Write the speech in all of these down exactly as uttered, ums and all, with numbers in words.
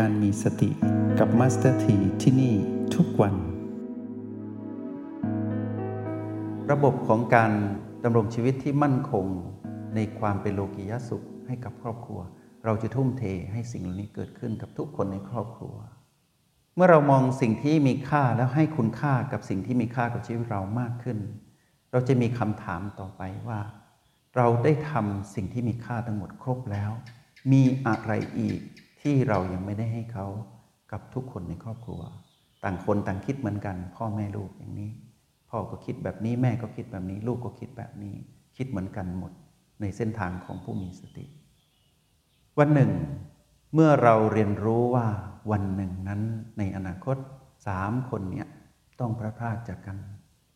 การมีสติกับมาสเตอร์ทีที่นี่ทุกวันระบบของการดำรงชีวิตที่มั่นคงในความเป็นโลกียสุขให้กับครอบครัวเราจะทุ่มเทให้สิ่งเหล่านี้เกิดขึ้นกับทุกคนในครอบครัวเมื่อเรามองสิ่งที่มีค่าแล้วให้คุณค่ากับสิ่งที่มีค่ากับชีวิตเรามากขึ้นเราจะมีคำถามต่อไปว่าเราได้ทำสิ่งที่มีค่าทั้งหมดครบแล้วมีอะไรอีกที่เรายังไม่ได้ให้เขากับทุกคนในครอบครัวต่างคนต่างคิดเหมือนกันพ่อแม่ลูกอย่างนี้พ่อก็คิดแบบนี้แม่ก็คิดแบบนี้ลูกก็คิดแบบนี้คิดเหมือนกันหมดในเส้นทางของผู้มีสติวันหนึ่งเมื่อเราเรียนรู้ว่าวันหนึ่งนั้นในอนาคตสามคนเนี่ยต้องพลัดพรากจากกัน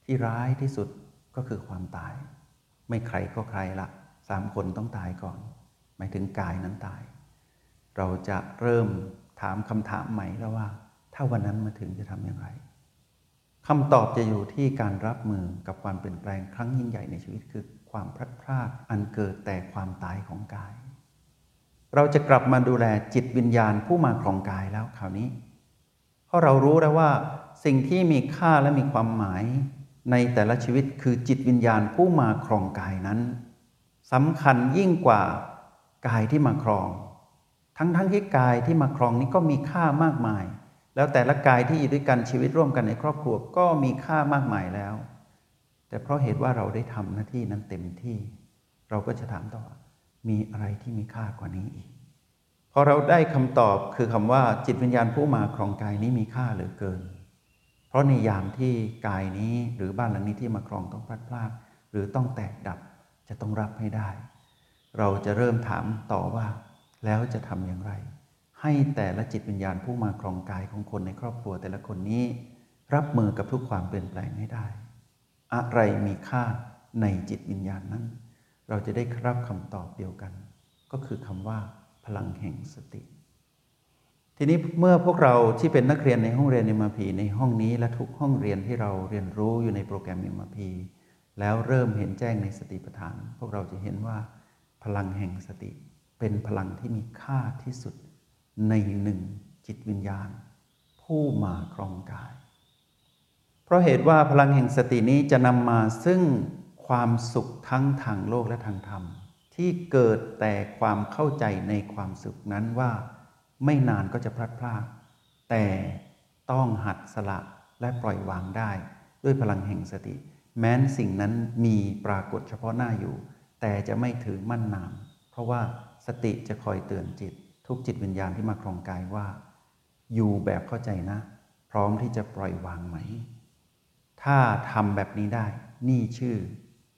ที่ร้ายที่สุดก็คือความตายไม่ใครก็ใครละสามคนต้องตายก่อนหมายถึงกายนั้นตายเราจะเริ่มถามคำถามใหม่แล้วว่าถ้าวันนั้นมาถึงจะทำอย่างไรคำตอบจะอยู่ที่การรับมือกับความเปลี่ยนแปลงครั้งยิ่งใหญ่ในชีวิตคือความพลัดพรากอันเกิดแต่ความตายของกายเราจะกลับมาดูแลจิตวิญญาณผู้มาครองกายแล้วคราวนี้เพราะเรารู้แล้วว่าสิ่งที่มีค่าและมีความหมายในแต่ละชีวิตคือจิตวิญญาณผู้มาครองกายนั้นสำคัญยิ่งกว่ากายที่มาครองทั้งทั้งที่กายที่มาครองนี้ก็มีค่ามากมายแล้วแต่ละกายที่อยู่ด้วยกันชีวิตร่วมกันในครอบครัวก็มีค่ามากมายแล้วแต่เพราะเหตุว่าเราได้ทำหน้าที่นั้นเต็มที่เราก็จะถามต่อมีอะไรที่มีค่ากว่านี้อีกพอเราได้คำตอบคือคำว่าจิตวิญญาณผู้มาครองกายนี้มีค่าเหลือเกินเพราะในยามที่กายนี้หรือบ้านหลังนี้ที่มาครองต้องพลัดพรากหรือต้องแตกดับจะต้องรับให้ได้เราจะเริ่มถามต่อว่าแล้วจะทำอย่างไรให้แต่ละจิตวิญญาณผู้มาครองกายของคนในครอบครัวแต่ละคนนี้รับมือกับทุกความเปลี่ยนแปลงให้ได้อะไรมีค่าในจิตวิญญาณนั้นเราจะได้รับคำตอบเดียวกันก็คือคำว่าพลังแห่งสติทีนี้เมื่อพวกเราที่เป็นนักเรียนในห้องเรียน เอ็ม อาร์ พี ในห้องนี้และทุกห้องเรียนที่เราเรียนรู้อยู่ในโปรแกรม เอ็ม อาร์ พี แล้วเริ่มเห็นแจ้งในสติปัฏฐานพวกเราจะเห็นว่าพลังแห่งสติเป็นพลังที่มีค่าที่สุดในหนึ่งจิตวิญญาณผู้มาครองกายเพราะเหตุว่าพลังแห่งสตินี้จะนำมาซึ่งความสุขทั้งทางโลกและทางธรรมที่เกิดแต่ความเข้าใจในความสุขนั้นว่าไม่นานก็จะพลัดพรากแต่ต้องหัดสละและปล่อยวางได้ด้วยพลังแห่งสติแม้นสิ่งนั้นมีปรากฏเฉพาะหน้าอยู่แต่จะไม่ถือมั่นนามเพราะว่าสติจะคอยเตือนจิตทุกจิตวิญญาณที่มาครองกายว่าอยู่แบบเข้าใจนะพร้อมที่จะปล่อยวางไหมถ้าทำแบบนี้ได้นี่ชื่อ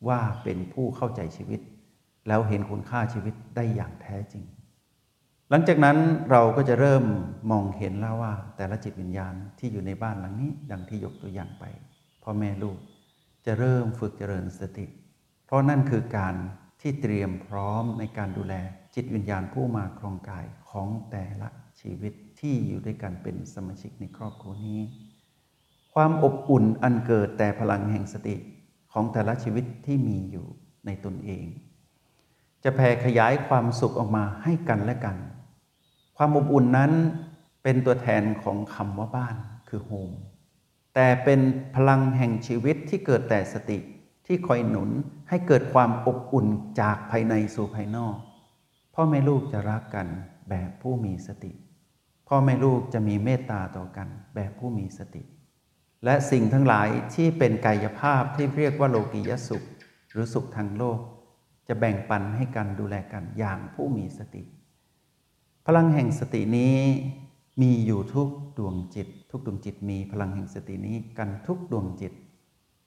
ว่าเป็นผู้เข้าใจชีวิตแล้วเห็นคุณค่าชีวิตได้อย่างแท้จริงหลังจากนั้นเราก็จะเริ่มมองเห็นแล้วว่าแต่ละจิตวิญญาณที่อยู่ในบ้านหลังนี้ดังที่ยกตัวอย่างไปพ่อแม่ลูกจะเริ่มฝึกเจริญสติเพราะนั่นคือการที่เตรียมพร้อมในการดูแลจิตวิญญาณผู้มาครองกายของแต่ละชีวิตที่อยู่ด้วยกันเป็นสมาชิกในครอบครัวนี้ความอบอุ่นอันเกิดแต่พลังแห่งสติของแต่ละชีวิตที่มีอยู่ในตนเองจะแผ่ขยายความสุขออกมาให้กันและกันความอบอุ่นนั้นเป็นตัวแทนของคำว่าบ้านคือโฮมแต่เป็นพลังแห่งชีวิตที่เกิดแต่สติที่คอยหนุนให้เกิดความอบอุ่นจากภายในสู่ภายนอกพ่อแม่ลูกจะรักกันแบบผู้มีสติพ่อแม่ลูกจะมีเมตตาต่อกันแบบผู้มีสติและสิ่งทั้งหลายที่เป็นกายภาพที่เรียกว่าโลกียสุขหรือสุขทางโลกจะแบ่งปันให้กันดูแลกันอย่างผู้มีสติพลังแห่งสตินี้มีอยู่ทุกดวงจิตทุกดวงจิตมีพลังแห่งสตินี้กันทุกดวงจิต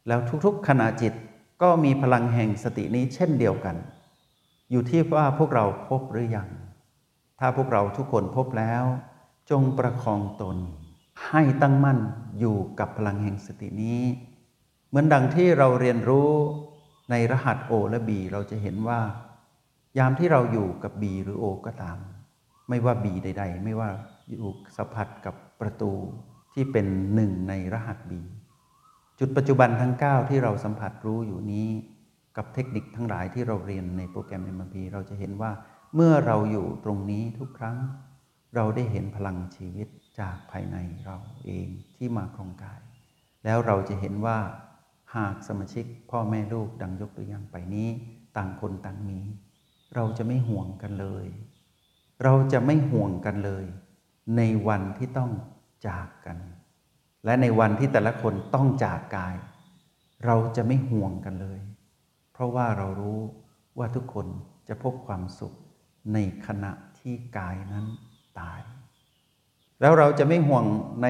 แล้วทุกๆขณะจิตก็มีพลังแห่งสตินี้เช่นเดียวกันอยู่ที่ว่าพวกเราพบหรือยังถ้าพวกเราทุกคนพบแล้วจงประคองตนให้ตั้งมั่นอยู่กับพลังแห่งสตินี้เหมือนดังที่เราเรียนรู้ในรหัส O และ B เราจะเห็นว่ายามที่เราอยู่กับ B หรือ O ก็ตามไม่ว่า B ใดๆไม่ว่าอยู่สัมผัสกับประตูที่เป็นหนึ่งในรหัส B จุดปัจจุบันทั้งเก้าที่เราสัมผัสรู้อยู่นี้กับเทคนิคทั้งหลายที่เราเรียนในโปรแกรม เอ็ม พี เราจะเห็นว่าเมื่อเราอยู่ตรงนี้ทุกครั้ง เราได้เห็นพลังชีวิตจากภายในเราเองที่มาครองกายแล้วเราจะเห็นว่าหากสมาชิกพ่อแม่ลูกดังยกตัวอย่างไปนี้ต่างคนต่างมีเราจะไม่ห่วงกันเลยเราจะไม่ห่วงกันเลยในวันที่ต้องจากกันและในวันที่แต่ละคนต้องจากกายเราจะไม่ห่วงกันเลยเพราะว่าเรารู้ว่าทุกคนจะพบความสุขในขณะที่กายนั้นตายแล้วเราจะไม่ห่วงใน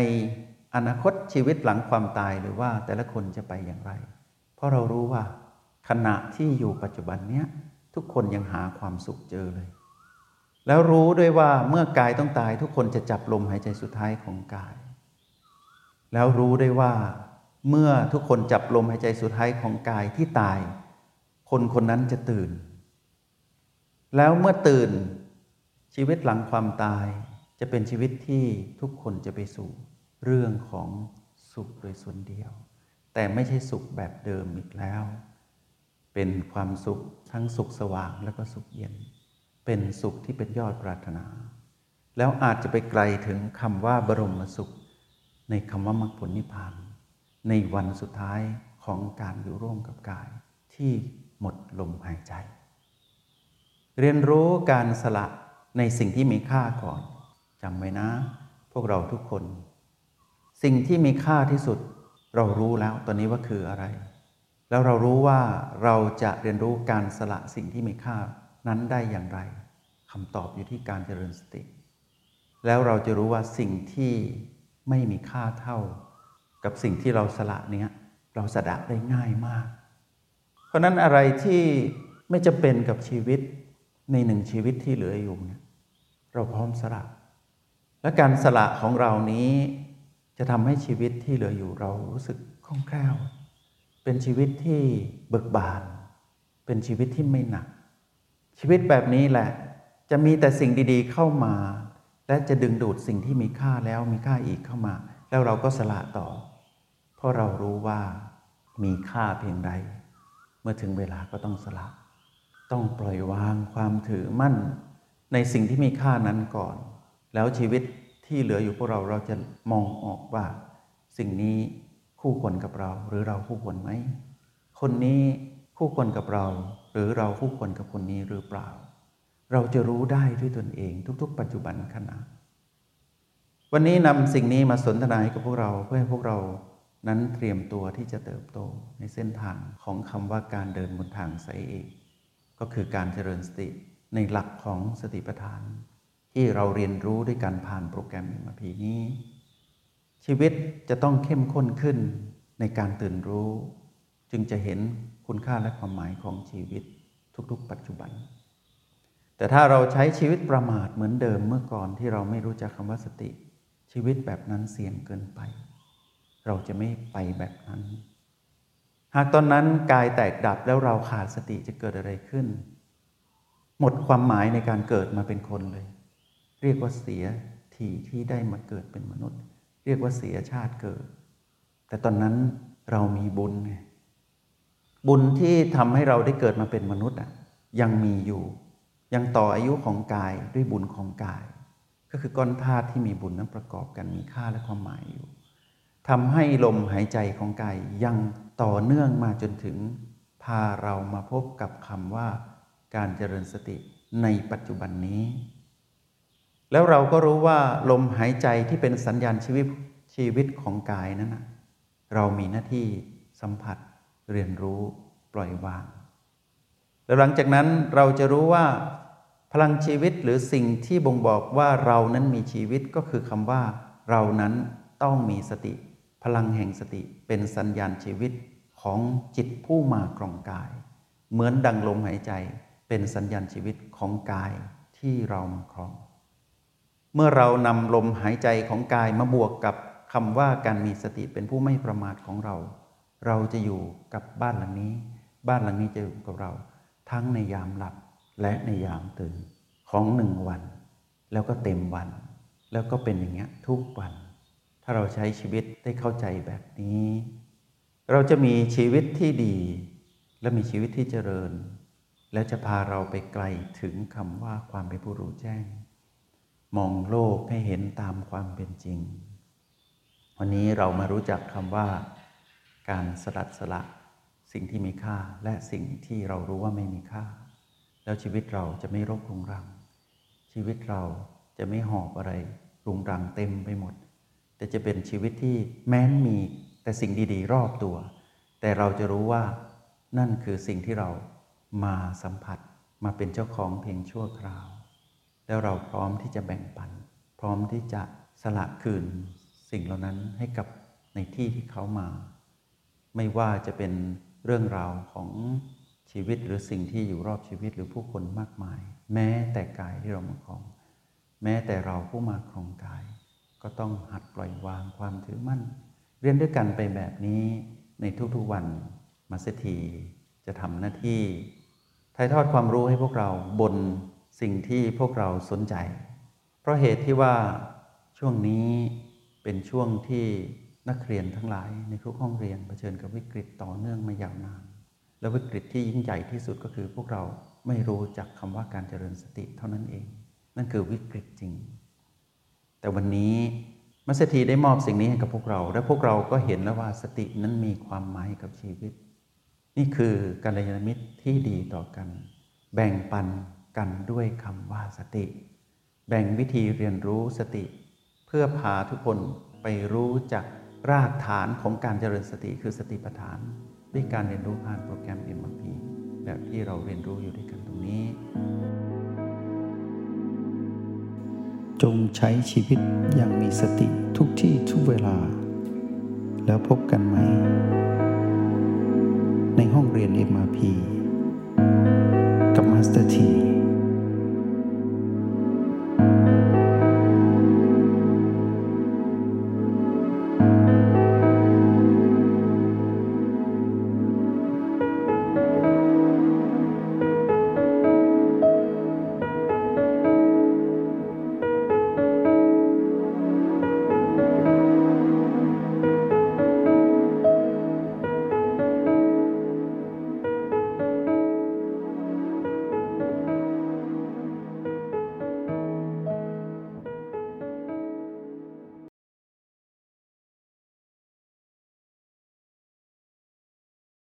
อนาคตชีวิตหลังความตายหรือว่าแต่ละคนจะไปอย่างไรเพราะเรารู้ว่าขณะที่อยู่ปัจจุบันเนี้ยทุกคนยังหาความสุขเจอเลยแล้วรู้ด้วยว่าเมื่อกายต้องตายทุกคนจะจับลมหายใจสุดท้ายของกายแล้วรู้ได้ว่าเมื่อทุกคนจับลมหายใจสุดท้ายของกายที่ตายคนคนนั้นจะตื่นแล้วเมื่อตื่นชีวิตหลังความตายจะเป็นชีวิตที่ทุกคนจะไปสู่เรื่องของสุขโดยส่วนเดียวแต่ไม่ใช่สุขแบบเดิมอีกแล้วเป็นความสุขทั้งสุขสว่างแล้วก็สุขเย็นเป็นสุขที่เป็นยอดปรารถนาแล้วอาจจะไปไกลถึงคำว่าบรมสุขในคำว่ามรรคผลนิพพานในวันสุดท้ายของการอยู่ร่วมกับกายที่หมดลมหายใจเรียนรู้การสละในสิ่งที่มีค่าก่อนจำไว้นะพวกเราทุกคนสิ่งที่มีค่าที่สุดเรารู้แล้วตอนนี้ว่าคืออะไรแล้วเรารู้ว่าเราจะเรียนรู้การสละสิ่งที่มีค่านั้นได้อย่างไรคำตอบอยู่ที่การเจริญสติแล้วเราจะรู้ว่าสิ่งที่ไม่มีค่าเท่ากับสิ่งที่เราสละเนี้ยเราสละได้ง่ายมากเพราะนั้นอะไรที่ไม่จำเป็นกับชีวิตในหนึ่งชีวิตที่เหลืออยู่เนี่ยเราพร้อมสละและการสละของเรานี้จะทำให้ชีวิตที่เหลืออยู่เรารู้สึกคล่องแคล่วเป็นชีวิตที่เบิกบานเป็นชีวิตที่ไม่หนักชีวิตแบบนี้แหละจะมีแต่สิ่งดีๆเข้ามาและจะดึงดูดสิ่งที่มีค่าแล้วมีค่าอีกเข้ามาแล้วเราก็สละต่อเพราะเรารู้ว่ามีค่าเพียงใดเมื่อถึงเวลาก็ต้องสละต้องปล่อยวางความถือมั่นในสิ่งที่มีค่านั้นก่อนแล้วชีวิตที่เหลืออยู่พวกเราเราจะมองออกว่าสิ่งนี้คู่ควรกับเราหรือเราคู่ควรไหมคนนี้คู่ควรกับเราหรือเราคู่ควรกับคนนี้หรือเปล่าเราจะรู้ได้ด้วยตนเองทุกๆปัจจุบันขณะวันนี้นำสิ่งนี้มาสนทนากับพวกเราเพื่อให้พวกเรานั้นเตรียมตัวที่จะเติบโตในเส้นทางของคำว่าการเดินบนทางสายเอกก็คือการเจริญสติในหลักของสติปัฏฐานที่เราเรียนรู้ด้วยการผ่านโปรแกรม เอ็ม อาร์ พี นี้ชีวิตจะต้องเข้มข้นขึ้นในการตื่นรู้จึงจะเห็นคุณค่าและความหมายของชีวิตทุกๆปัจจุบันแต่ถ้าเราใช้ชีวิตประมาทเหมือนเดิมเมื่อก่อนที่เราไม่รู้จักคำว่าสติชีวิตแบบนั้นเสี่ยงเกินไปเราจะไม่ไปแบบนั้นหากตอนนั้นกายแตกดับแล้วเราขาดสติจะเกิดอะไรขึ้นหมดความหมายในการเกิดมาเป็นคนเลยเรียกว่าเสียทีที่ได้มาเกิดเป็นมนุษย์เรียกว่าเสียชาติเกิดแต่ตอนนั้นเรามีบุญไงบุญที่ทำให้เราได้เกิดมาเป็นมนุษย์อ่ะยังมีอยู่ยังต่ออายุของกายด้วยบุญของกายก็คือก้อนธาตุที่มีบุญนั้นประกอบกันมีค่าและความหมายอยู่ทำให้ลมหายใจของกายยังต่อเนื่องมาจนถึงพาเรามาพบกับคำว่าการเจริญสติในปัจจุบันนี้แล้วเราก็รู้ว่าลมหายใจที่เป็นสัญญาณชีวิตชีวิตของกายนั้นนะเรามีหน้าที่สัมผัสเรียนรู้ปล่อยวางแล้วหลังจากนั้นเราจะรู้ว่าพลังชีวิตหรือสิ่งที่บ่งบอกว่าเรานั้นมีชีวิตก็คือคำว่าเรานั้นต้องมีสติพลังแห่งสติเป็นสัญญาณชีวิตของจิตผู้มาครองกายเหมือนดังลมหายใจเป็นสัญญาณชีวิตของกายที่เรามาครองเมื่อเรานำลมหายใจของกายมาบวกกับคำว่าการมีสติเป็นผู้ไม่ประมาทของเราเราจะอยู่กับบ้านหลังนี้บ้านหลังนี้จะอยู่กับเราทั้งในยามหลับและในยามตื่นของหนึ่งวันแล้วก็เต็มวันแล้วก็เป็นอย่างเงี้ยทุกวันถ้าเราใช้ชีวิตได้เข้าใจแบบนี้เราจะมีชีวิตที่ดีและมีชีวิตที่เจริญและจะพาเราไปไกลถึงคำว่าความเป็นผู้รู้แจ้ง มองโลกให้เห็นตามความเป็นจริงวันนี้เรามารู้จักคำว่าการสลัดสละสิ่งที่มีค่าและสิ่งที่เรารู้ว่าไม่มีค่าแล้วชีวิตเราจะไม่รกรุงรังชีวิตเราจะไม่หอบอะไรรุงรังเต็มไปหมดแต่จะเป็นชีวิตที่แม้นมีแต่สิ่งดีๆรอบตัวแต่เราจะรู้ว่านั่นคือสิ่งที่เรามาสัมผัสมาเป็นเจ้าของเพียงชั่วคราวแล้วเราพร้อมที่จะแบ่งปันพร้อมที่จะสละคืนสิ่งเหล่านั้นให้กับในที่ที่เขามาไม่ว่าจะเป็นเรื่องราวของชีวิตหรือสิ่งที่อยู่รอบชีวิตหรือผู้คนมากมายแม้แต่กายที่เรามาครองแม้แต่เราผู้มาครองกายก็ต้องหัดปล่อยวางความถือมั่นเรียนด้วยกันไปแบบนี้ในทุกๆวันมาสถีจะทำหน้าที่ถ่ายทอดความรู้ให้พวกเราบนสิ่งที่พวกเราสนใจเพราะเหตุที่ว่าช่วงนี้เป็นช่วงที่นักเรียนทั้งหลายในทุกห้องเรียนเผชิญกับวิกฤตต่อเนื่องมายาวนานและวิกฤตที่ยิ่งใหญ่ที่สุดก็คือพวกเราไม่รู้จักคำว่าการเจริญสติเท่านั้นเองนั่นคือวิกฤตจริงแต่วันนี้มัสถีได้มอบสิ่งนี้ให้กับพวกเราและพวกเราก็เห็นแล้วว่าสตินั้นมีความหมายกับชีวิตนี่คือกัลยาณมิตรที่ดีต่อกันแบ่งปันกันด้วยคำว่าสติแบ่งวิธีเรียนรู้สติเพื่อพาทุกคนไปรู้จักรากฐานของการเจริญสติคือสติปัฏฐานด้วยการเรียนรู้ผ่านโปรแกรม เอ็ม อาร์ พี แบบที่เราเรียนรู้อยู่ด้วยกันตรงนี้จงใช้ชีวิตอย่างมีสติทุกที่ทุกเวลาแล้วพบกันไหมในห้องเรียน เอ็ม อาร์ พี กับมาสเตอร์ที